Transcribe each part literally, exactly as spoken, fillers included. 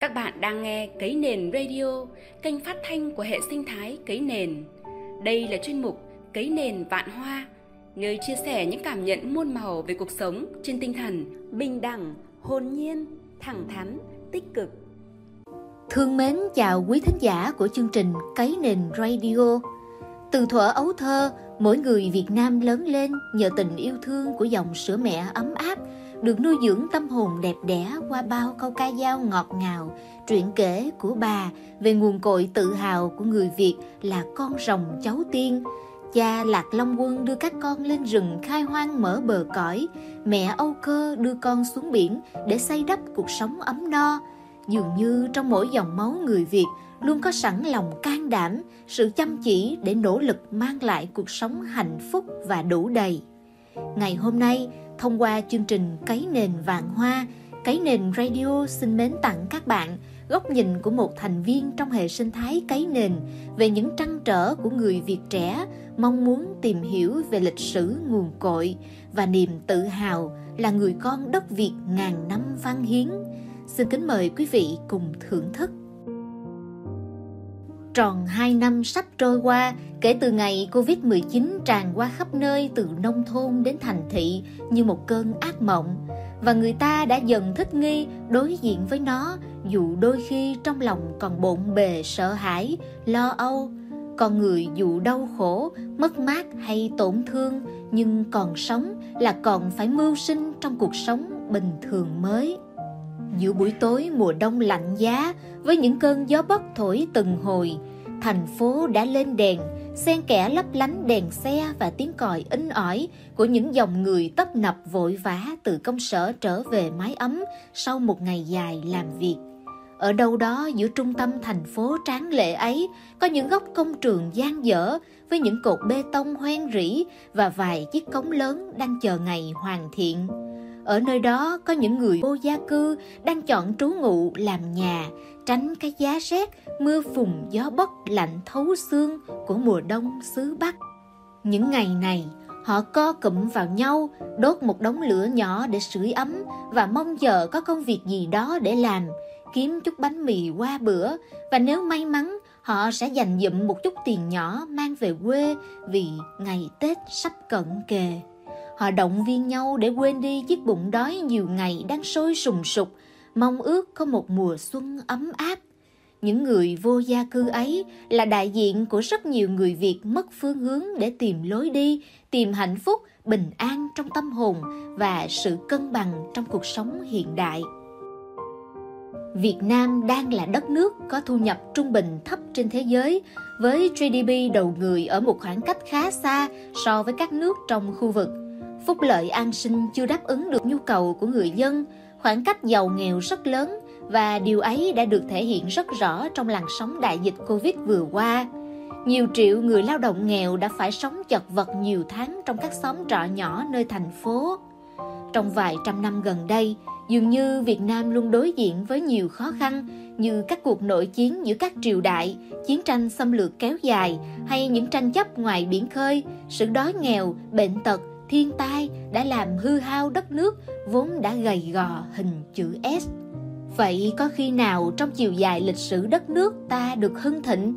Các bạn đang nghe Cấy Nền Radio, kênh phát thanh của hệ sinh thái Cấy Nền. Đây là chuyên mục Cấy Nền Vạn Hoa, nơi chia sẻ những cảm nhận muôn màu về cuộc sống trên tinh thần bình đẳng, hồn nhiên, thẳng thắn, tích cực. Thương mến chào quý thính giả của chương trình Cấy Nền Radio. Từ thuở ấu thơ, mỗi người Việt Nam lớn lên nhờ tình yêu thương của dòng sữa mẹ ấm áp, được nuôi dưỡng tâm hồn đẹp đẽ qua bao câu ca dao ngọt ngào, truyện kể của bà về nguồn cội tự hào của người Việt là con rồng cháu tiên. Cha Lạc Long Quân đưa các con lên rừng khai hoang mở bờ cõi, mẹ Âu Cơ đưa con xuống biển để xây đắp cuộc sống ấm no. Dường như trong mỗi dòng máu người Việt luôn có sẵn lòng can đảm, sự chăm chỉ để nỗ lực mang lại cuộc sống hạnh phúc và đủ đầy. Ngày hôm nay, thông qua chương trình Cấy Nền Vạn Hoa, Cấy Nền Radio xin mến tặng các bạn góc nhìn của một thành viên trong hệ sinh thái Cấy Nền về những trăn trở của người Việt trẻ mong muốn tìm hiểu về lịch sử nguồn cội và niềm tự hào là người con đất Việt ngàn năm văn hiến. Xin kính mời quý vị cùng thưởng thức. Tròn hai năm sắp trôi qua kể từ ngày covid mười chín tràn qua khắp nơi từ nông thôn đến thành thị như một cơn ác mộng, và người ta đã dần thích nghi đối diện với nó, dù đôi khi trong lòng còn bộn bề sợ hãi, lo âu. Con người dù đau khổ, mất mát hay tổn thương, nhưng còn sống là còn phải mưu sinh trong cuộc sống bình thường mới. Giữa buổi tối mùa đông lạnh giá, với những cơn gió bấc thổi từng hồi, thành phố đã lên đèn, xen kẽ lấp lánh đèn xe và tiếng còi inh ỏi của những dòng người tấp nập vội vã từ công sở trở về mái ấm sau một ngày dài làm việc. Ở đâu đó giữa trung tâm thành phố tráng lệ ấy, có những góc công trường dang dở với những cột bê tông hoen rỉ và vài chiếc cống lớn đang chờ ngày hoàn thiện. Ở nơi đó có những người vô gia cư đang chọn trú ngụ làm nhà, tránh cái giá rét, mưa phùn gió bấc lạnh thấu xương của mùa đông xứ Bắc. Những ngày này, họ co cụm vào nhau, đốt một đống lửa nhỏ để sưởi ấm và mong chờ có công việc gì đó để làm, kiếm chút bánh mì qua bữa, và nếu may mắn, họ sẽ dành dụm một chút tiền nhỏ mang về quê vì ngày Tết sắp cận kề. Họ động viên nhau để quên đi chiếc bụng đói nhiều ngày đang sôi sùng sục, mong ước có một mùa xuân ấm áp. Những người vô gia cư ấy là đại diện của rất nhiều người Việt mất phương hướng để tìm lối đi, tìm hạnh phúc, bình an trong tâm hồn và sự cân bằng trong cuộc sống hiện đại. Việt Nam đang là đất nước có thu nhập trung bình thấp trên thế giới, với giê đê pê đầu người ở một khoảng cách khá xa so với các nước trong khu vực. Phúc lợi an sinh chưa đáp ứng được nhu cầu của người dân, khoảng cách giàu nghèo rất lớn, và điều ấy đã được thể hiện rất rõ trong làn sóng đại dịch Covid vừa qua. Nhiều triệu người lao động nghèo đã phải sống chật vật nhiều tháng trong các xóm trọ nhỏ nơi thành phố. Trong vài trăm năm gần đây, dường như Việt Nam luôn đối diện với nhiều khó khăn như các cuộc nội chiến giữa các triều đại, chiến tranh xâm lược kéo dài hay những tranh chấp ngoài biển khơi, sự đói nghèo, bệnh tật, thiên tai đã làm hư hao đất nước vốn đã gầy gò hình chữ S. Vậy có khi nào trong chiều dài lịch sử đất nước ta được hưng thịnh?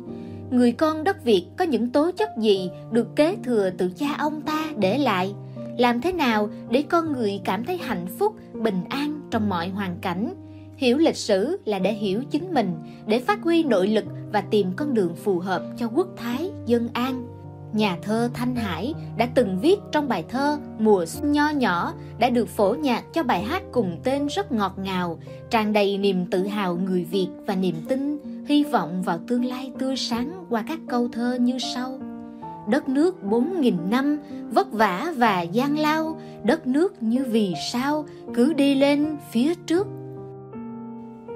Người con đất Việt có những tố chất gì được kế thừa từ cha ông ta để lại? Làm thế nào để con người cảm thấy hạnh phúc, bình an trong mọi hoàn cảnh? Hiểu lịch sử là để hiểu chính mình, để phát huy nội lực và tìm con đường phù hợp cho quốc thái dân an. Nhà thơ Thanh Hải đã từng viết trong bài thơ Mùa Xuân Nho Nhỏ đã được phổ nhạc cho bài hát cùng tên rất ngọt ngào, tràn đầy niềm tự hào người Việt và niềm tin, hy vọng vào tương lai tươi sáng qua các câu thơ như sau. Đất nước bốn nghìn năm, vất vả và gian lao, đất nước như vì sao, cứ đi lên phía trước.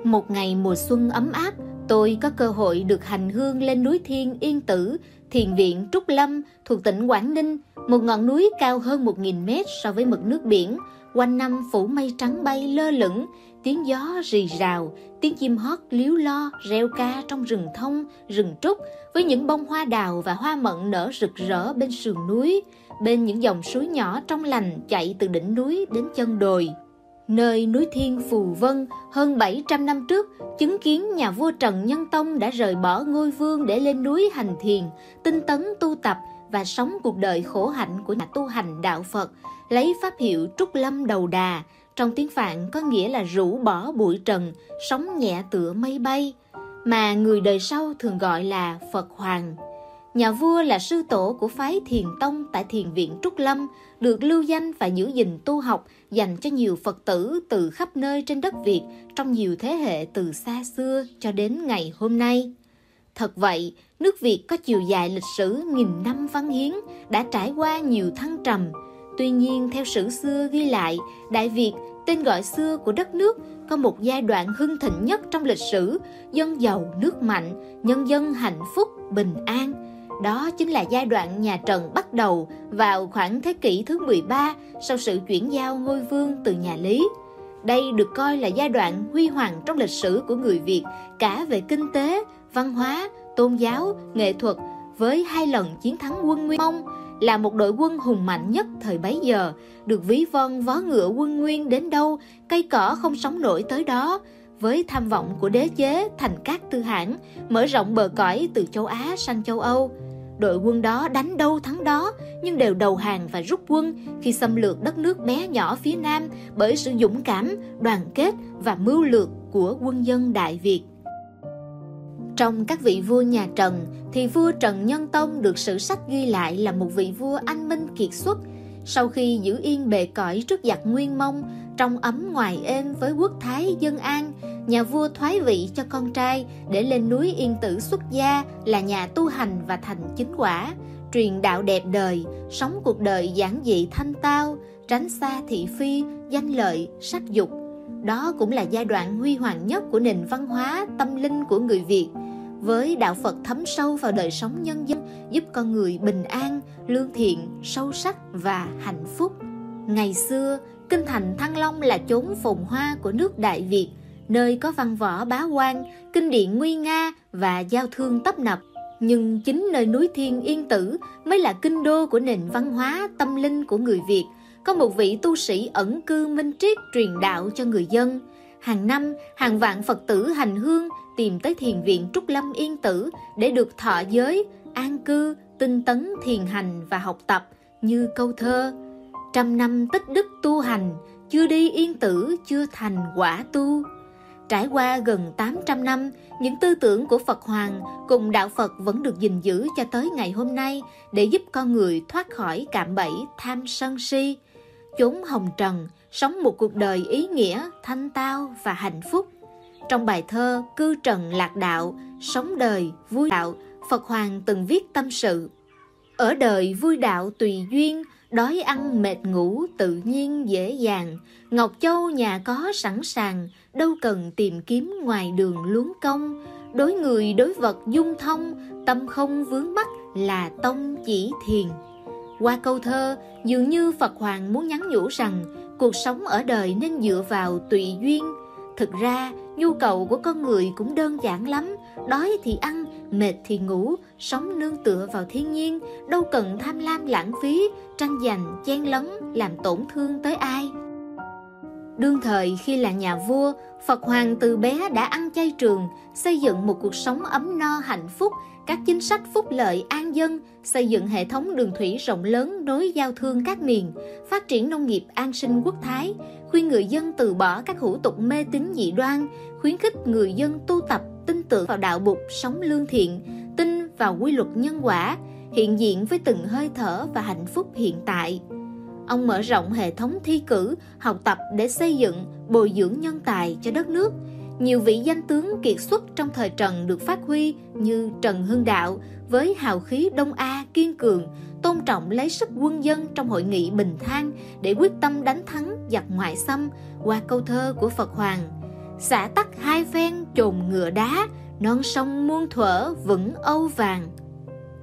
Một ngày mùa xuân ấm áp, tôi có cơ hội được hành hương lên núi Thiên Yên Tử, Thiền viện Trúc Lâm thuộc tỉnh Quảng Ninh, một ngọn núi cao hơn một nghìn mét so với mực nước biển, quanh năm phủ mây trắng bay lơ lửng, tiếng gió rì rào, tiếng chim hót líu lo, reo ca trong rừng thông, rừng trúc, với những bông hoa đào và hoa mận nở rực rỡ bên sườn núi, bên những dòng suối nhỏ trong lành chạy từ đỉnh núi đến chân đồi. nơi núi Thiên Phù Vân hơn bảy trăm năm trước chứng kiến nhà vua Trần Nhân Tông đã rời bỏ ngôi vương để lên núi hành thiền, tinh tấn tu tập và sống cuộc đời khổ hạnh của nhà tu hành đạo Phật, lấy pháp hiệu Trúc Lâm Đầu Đà, trong tiếng Phạn có nghĩa là rũ bỏ bụi trần, sống nhẹ tựa mây bay, mà người đời sau thường gọi là Phật Hoàng. Nhà vua là sư tổ của phái Thiền Tông tại Thiền viện Trúc Lâm, được lưu danh và giữ gìn tu học dành cho nhiều Phật tử từ khắp nơi trên đất Việt trong nhiều thế hệ từ xa xưa cho đến ngày hôm nay. Thật vậy, nước Việt có chiều dài lịch sử nghìn năm văn hiến, đã trải qua nhiều thăng trầm. Tuy nhiên, theo sử xưa ghi lại, Đại Việt, tên gọi xưa của đất nước, có một giai đoạn hưng thịnh nhất trong lịch sử, dân giàu, nước mạnh, nhân dân hạnh phúc, bình an. Đó chính là giai đoạn nhà Trần bắt đầu vào khoảng thế kỷ thứ mười ba sau sự chuyển giao ngôi vương từ nhà Lý. Đây được coi là giai đoạn huy hoàng trong lịch sử của người Việt, cả về kinh tế, văn hóa, tôn giáo, nghệ thuật, với hai lần chiến thắng quân Nguyên Mông, là một đội quân hùng mạnh nhất thời bấy giờ, được ví von vó ngựa quân Nguyên đến đâu, cây cỏ không sống nổi tới đó, với tham vọng của đế chế thành Cát Tư Hãn, mở rộng bờ cõi từ châu Á sang châu Âu. Đội quân đó đánh đâu thắng đó, nhưng đều đầu hàng và rút quân khi xâm lược đất nước bé nhỏ phía Nam bởi sự dũng cảm, đoàn kết và mưu lược của quân dân Đại Việt. Trong các vị vua nhà Trần, thì vua Trần Nhân Tông được sử sách ghi lại là một vị vua anh minh kiệt xuất. Sau khi giữ yên bề cõi trước giặc Nguyên Mông, trong ấm ngoài êm với quốc thái dân an, nhà vua thoái vị cho con trai để lên núi Yên Tử xuất gia là nhà tu hành và thành chính quả, truyền đạo đẹp đời, sống cuộc đời giản dị thanh tao, tránh xa thị phi, danh lợi, sắc dục. Đó cũng là giai đoạn huy hoàng nhất của nền văn hóa, tâm linh của người Việt, với đạo Phật thấm sâu vào đời sống nhân dân, giúp con người bình an, lương thiện, sâu sắc và hạnh phúc. Ngày xưa, kinh thành Thăng Long là chốn phồn hoa của nước Đại Việt, nơi có văn võ bá quan, kinh điển nguy nga và giao thương tấp nập. Nhưng chính nơi núi Thiên Yên Tử mới là kinh đô của nền văn hóa, tâm linh của người Việt. Có một vị tu sĩ ẩn cư minh triết truyền đạo cho người dân. Hàng năm, hàng vạn Phật tử hành hương tìm tới Thiền viện Trúc Lâm Yên Tử để được thọ giới, an cư, tinh tấn thiền hành và học tập như câu thơ: trăm năm tích đức tu hành, chưa đi Yên Tử chưa thành quả tu. Trải qua gần tám trăm năm, những tư tưởng của Phật Hoàng cùng đạo Phật vẫn được gìn giữ cho tới ngày hôm nay để giúp con người thoát khỏi cạm bẫy tham sân si. Chốn hồng trần, sống một cuộc đời ý nghĩa, thanh tao và hạnh phúc. Trong bài thơ Cư Trần Lạc Đạo, Sống Đời Vui Đạo, Phật Hoàng từng viết tâm sự: ở đời vui đạo tùy duyên, đói ăn mệt ngủ tự nhiên dễ dàng. Ngọc Châu nhà có sẵn sàng, đâu cần tìm kiếm ngoài đường luống công. Đối người đối vật dung thông, tâm không vướng mắc là tông chỉ thiền. Qua câu thơ, dường như Phật Hoàng muốn nhắn nhủ rằng cuộc sống ở đời nên dựa vào tùy duyên. Thực ra, nhu cầu của con người cũng đơn giản lắm, đói thì ăn, mệt thì ngủ, sống nương tựa vào thiên nhiên, đâu cần tham lam lãng phí, tranh giành, chen lấn, làm tổn thương tới ai. Đương thời khi là nhà vua, Phật Hoàng từ bé đã ăn chay trường, xây dựng một cuộc sống ấm no hạnh phúc, các chính sách phúc lợi an dân, xây dựng hệ thống đường thủy rộng lớn nối giao thương các miền, phát triển nông nghiệp an sinh quốc thái, khuyên người dân từ bỏ các hủ tục mê tín dị đoan, khuyến khích người dân tu tập, tin tưởng vào đạo Bụt, sống lương thiện, tin vào quy luật nhân quả, hiện diện với từng hơi thở và hạnh phúc hiện tại. Ông mở rộng hệ thống thi cử, học tập để xây dựng, bồi dưỡng nhân tài cho đất nước. Nhiều vị danh tướng kiệt xuất trong thời Trần được phát huy như Trần Hưng Đạo với hào khí Đông A kiên cường, tôn trọng lấy sức quân dân trong hội nghị Bình Than để quyết tâm đánh thắng giặc ngoại xâm qua câu thơ của Phật Hoàng: xả tắc hai phen chồn ngựa đá, non sông muôn thuở vững âu vàng.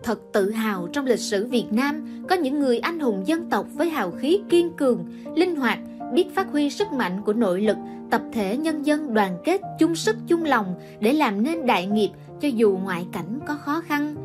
Thật tự hào trong lịch sử Việt Nam có những người anh hùng dân tộc với hào khí kiên cường, linh hoạt, biết phát huy sức mạnh của nội lực, tập thể nhân dân đoàn kết chung sức chung lòng để làm nên đại nghiệp cho dù ngoại cảnh có khó khăn.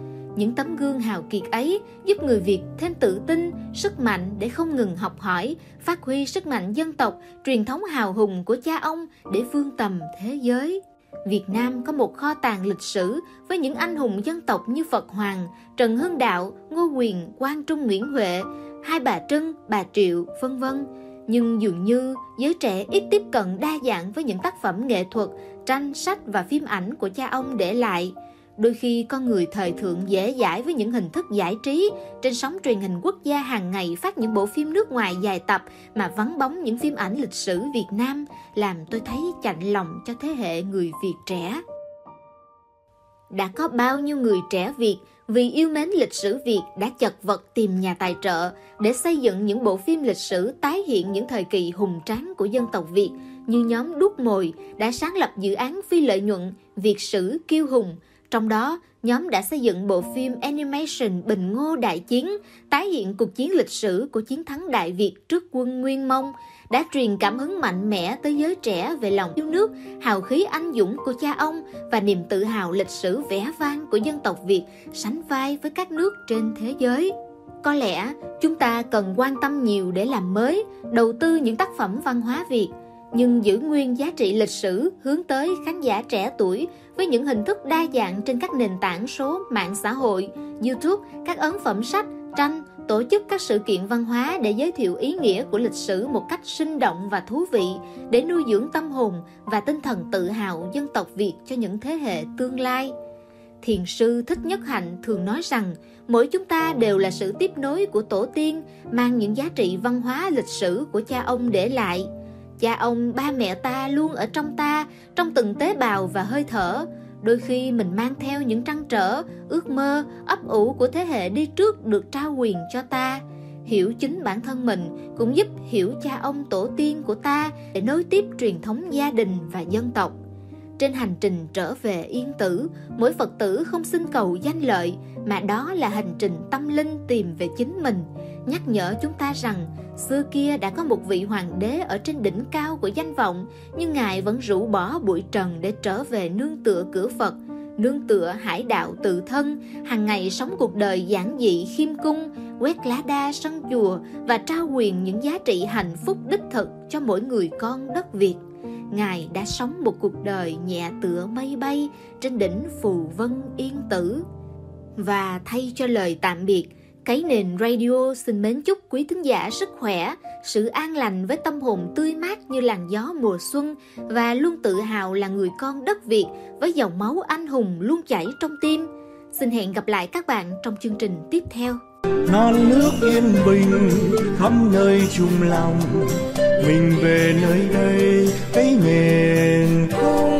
Những tấm gương hào kiệt ấy giúp người Việt thêm tự tin, sức mạnh để không ngừng học hỏi, phát huy sức mạnh dân tộc, truyền thống hào hùng của cha ông để vươn tầm thế giới. Việt Nam có một kho tàng lịch sử với những anh hùng dân tộc như Phật Hoàng, Trần Hưng Đạo, Ngô Quyền, Quang Trung, Nguyễn Huệ, Hai Bà Trưng, Bà Triệu, vân vân. Nhưng dường như giới trẻ ít tiếp cận đa dạng với những tác phẩm nghệ thuật, tranh, sách và phim ảnh của cha ông để lại. Đôi khi con người thời thượng dễ dãi với những hình thức giải trí, trên sóng truyền hình quốc gia hàng ngày phát những bộ phim nước ngoài dài tập mà vắng bóng những phim ảnh lịch sử Việt Nam, làm tôi thấy chạnh lòng cho thế hệ người Việt trẻ. Đã có bao nhiêu người trẻ Việt vì yêu mến lịch sử Việt đã chật vật tìm nhà tài trợ để xây dựng những bộ phim lịch sử tái hiện những thời kỳ hùng tráng của dân tộc Việt, như nhóm Đúc Mồi đã sáng lập dự án phi lợi nhuận Việt Sử Kiêu Hùng. Trong đó, nhóm đã xây dựng bộ phim animation Bình Ngô Đại Chiến, tái hiện cuộc chiến lịch sử của chiến thắng Đại Việt trước quân Nguyên Mông, đã truyền cảm hứng mạnh mẽ tới giới trẻ về lòng yêu nước, hào khí anh dũng của cha ông và niềm tự hào lịch sử vẻ vang của dân tộc Việt sánh vai với các nước trên thế giới. Có lẽ, chúng ta cần quan tâm nhiều để làm mới, đầu tư những tác phẩm văn hóa Việt, nhưng giữ nguyên giá trị lịch sử hướng tới khán giả trẻ tuổi với những hình thức đa dạng trên các nền tảng số, mạng xã hội, YouTube, các ấn phẩm sách, tranh, tổ chức các sự kiện văn hóa để giới thiệu ý nghĩa của lịch sử một cách sinh động và thú vị, để nuôi dưỡng tâm hồn và tinh thần tự hào dân tộc Việt cho những thế hệ tương lai. Thiền sư Thích Nhất Hạnh thường nói rằng mỗi chúng ta đều là sự tiếp nối của tổ tiên, mang những giá trị văn hóa lịch sử của cha ông để lại. Cha ông, ba mẹ ta luôn ở trong ta, trong từng tế bào và hơi thở. Đôi khi mình mang theo những trăn trở, ước mơ, ấp ủ của thế hệ đi trước được trao quyền cho ta. Hiểu chính bản thân mình cũng giúp hiểu cha ông tổ tiên của ta để nối tiếp truyền thống gia đình và dân tộc. Trên hành trình trở về Yên Tử, mỗi Phật tử không xin cầu danh lợi, mà đó là hành trình tâm linh tìm về chính mình, nhắc nhở chúng ta rằng xưa kia đã có một vị hoàng đế ở trên đỉnh cao của danh vọng, nhưng Ngài vẫn rũ bỏ bụi trần để trở về nương tựa cửa Phật, nương tựa hải đạo tự thân, hàng ngày sống cuộc đời giản dị khiêm cung, quét lá đa sân chùa và trao quyền những giá trị hạnh phúc đích thực cho mỗi người con đất Việt. Ngài đã sống một cuộc đời nhẹ tựa mây bay trên đỉnh Phù Vân Yên Tử. Và thay cho lời tạm biệt, Cấy Nền Radio xin mến chúc quý thính giả sức khỏe, sự an lành với tâm hồn tươi mát như làn gió mùa xuân, và luôn tự hào là người con đất Việt với dòng máu anh hùng luôn chảy trong tim. Xin hẹn gặp lại các bạn trong chương trình tiếp theo. Non nước yên bình, khắp nơi chung lòng, mình về nơi đây, cấy nền.